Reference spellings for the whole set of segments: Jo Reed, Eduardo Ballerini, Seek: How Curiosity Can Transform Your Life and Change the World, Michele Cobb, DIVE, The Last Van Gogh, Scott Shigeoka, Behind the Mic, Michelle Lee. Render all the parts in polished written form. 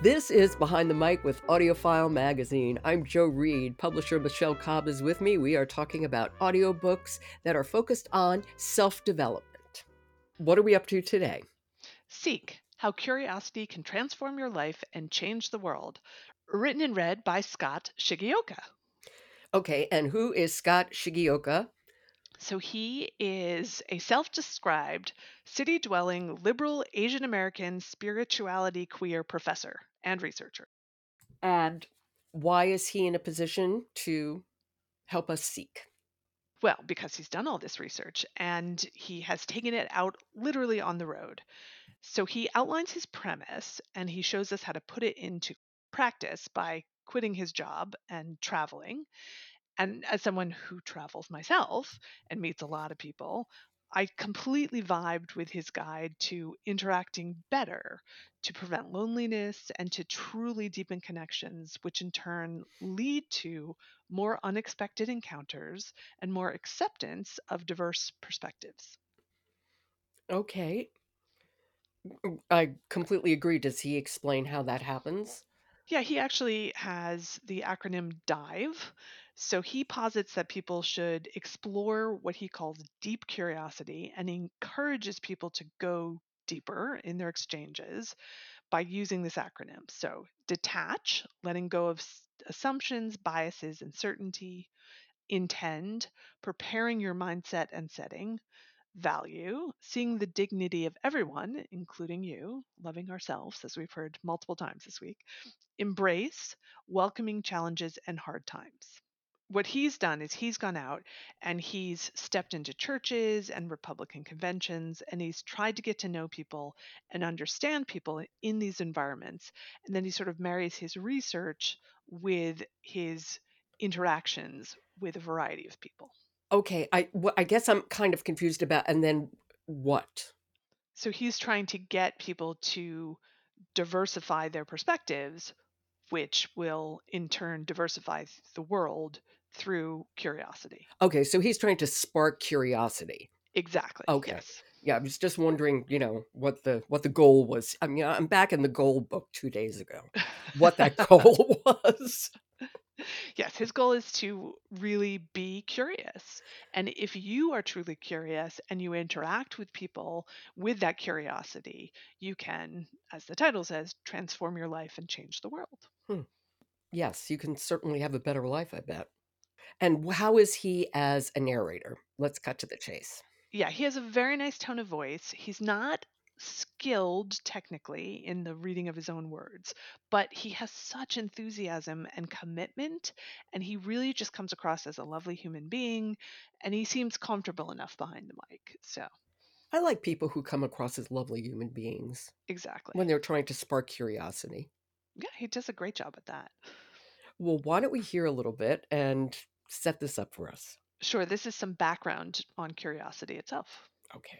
This is Behind the Mic with Audiophile Magazine. I'm Jo Reed. Publisher Michele Cobb is with me. We are talking about audiobooks that are focused on self-development. What are we up to today? Seek: How Curiosity Can Transform Your Life and Change the World. Written and read by Scott Shigeoka. Okay, and who is Scott Shigeoka? So he is a self-described, city-dwelling, liberal, Asian-American spirituality queer professor and researcher. And why is he in a position to help us seek? Well, because he's done all this research and he has taken it out literally on the road. So he outlines his premise and he shows us how to put it into practice by quitting his job and traveling. And as someone who travels myself and meets a lot of people, I completely vibed with his guide to interacting better, to prevent loneliness, and to truly deepen connections, which in turn lead to more unexpected encounters and more acceptance of diverse perspectives. Okay. I completely agree. Does he explain how that happens? Yeah, he actually has the acronym DIVE. So he posits that people should explore what he calls deep curiosity and encourages people to go deeper in their exchanges by using this acronym. So detach, letting go of assumptions, biases, and certainty; intend, preparing your mindset and setting; value, seeing the dignity of everyone, including you, loving ourselves, as we've heard multiple times this week; embrace, welcoming challenges and hard times. What he's done is he's gone out and he's stepped into churches and Republican conventions, and he's tried to get to know people and understand people in these environments. And then he sort of marries his research with his interactions with a variety of people. Okay, I guess I'm kind of confused about, and then what? So he's trying to get people to diversify their perspectives, which will in turn diversify the world through curiosity. Okay, so he's trying to spark curiosity. Exactly. Okay. Yes. Yeah, I was just wondering, you know, what the goal was. I mean, I'm back in the goal book 2 days ago, what that goal was. Yes, his goal is to really be curious. And if you are truly curious and you interact with people with that curiosity, you can, as the title says, transform your life and change the world. Yes, you can certainly have a better life, I bet. And how is he as a narrator? Let's cut to the chase. Yeah, he has a very nice tone of voice. He's not skilled technically in the reading of his own words, but he has such enthusiasm and commitment, and he really just comes across as a lovely human being, and he seems comfortable enough behind the mic. So I like people who come across as lovely human beings. Exactly. When they're trying to spark curiosity. Yeah, he does a great job at that. Well, why don't we hear a little bit and set this up for us? Sure. This is some background on curiosity itself. Okay.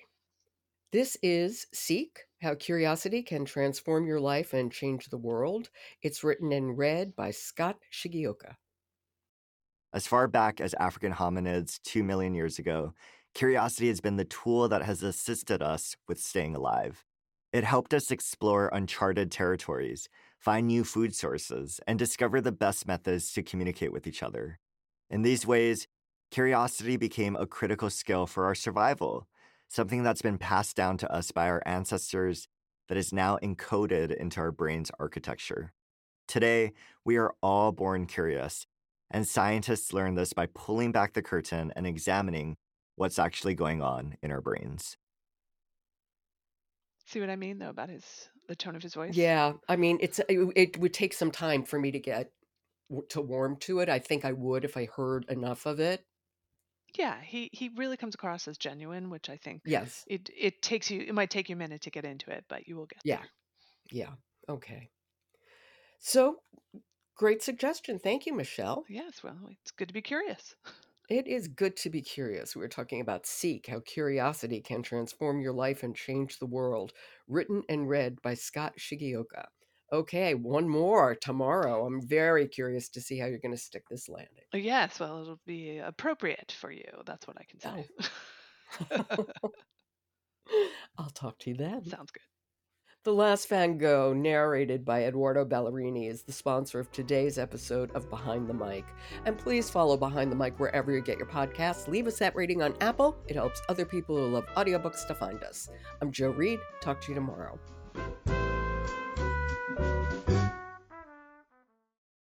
This is Seek: How Curiosity Can Transform Your Life and Change the World. It's written and read by Scott Shigeoka. As far back as African hominids 2 million years ago, curiosity has been the tool that has assisted us with staying alive. It helped us explore uncharted territories, find new food sources, and discover the best methods to communicate with each other. In these ways, curiosity became a critical skill for our survival, something that's been passed down to us by our ancestors that is now encoded into our brain's architecture. Today, we are all born curious, and scientists learn this by pulling back the curtain and examining what's actually going on in our brains. See what I mean, though, about the tone of his voice? Yeah, I mean, it would take some time for me to get to warm to it. I think I would if I heard enough of it. Yeah, he really comes across as genuine, which I think, yes, it might take you a minute to get into it, but you will get there. Yeah. Okay. So, great suggestion. Thank you, Michele. Yes, well, it's good to be curious. It is good to be curious. We were talking about Seek: How Curiosity Can Transform Your Life and Change the World, written and read by Scott Shigeoka. Okay, one more tomorrow. I'm very curious to see how you're going to stick this landing. Yes, well, it'll be appropriate for you. That's what I can say. Oh. I'll talk to you then. Sounds good. The Last Van Gogh, narrated by Eduardo Ballerini, is the sponsor of today's episode of Behind the Mic. And please follow Behind the Mic wherever you get your podcasts. Leave us that rating on Apple. It helps other people who love audiobooks to find us. I'm Jo Reed. Talk to you tomorrow.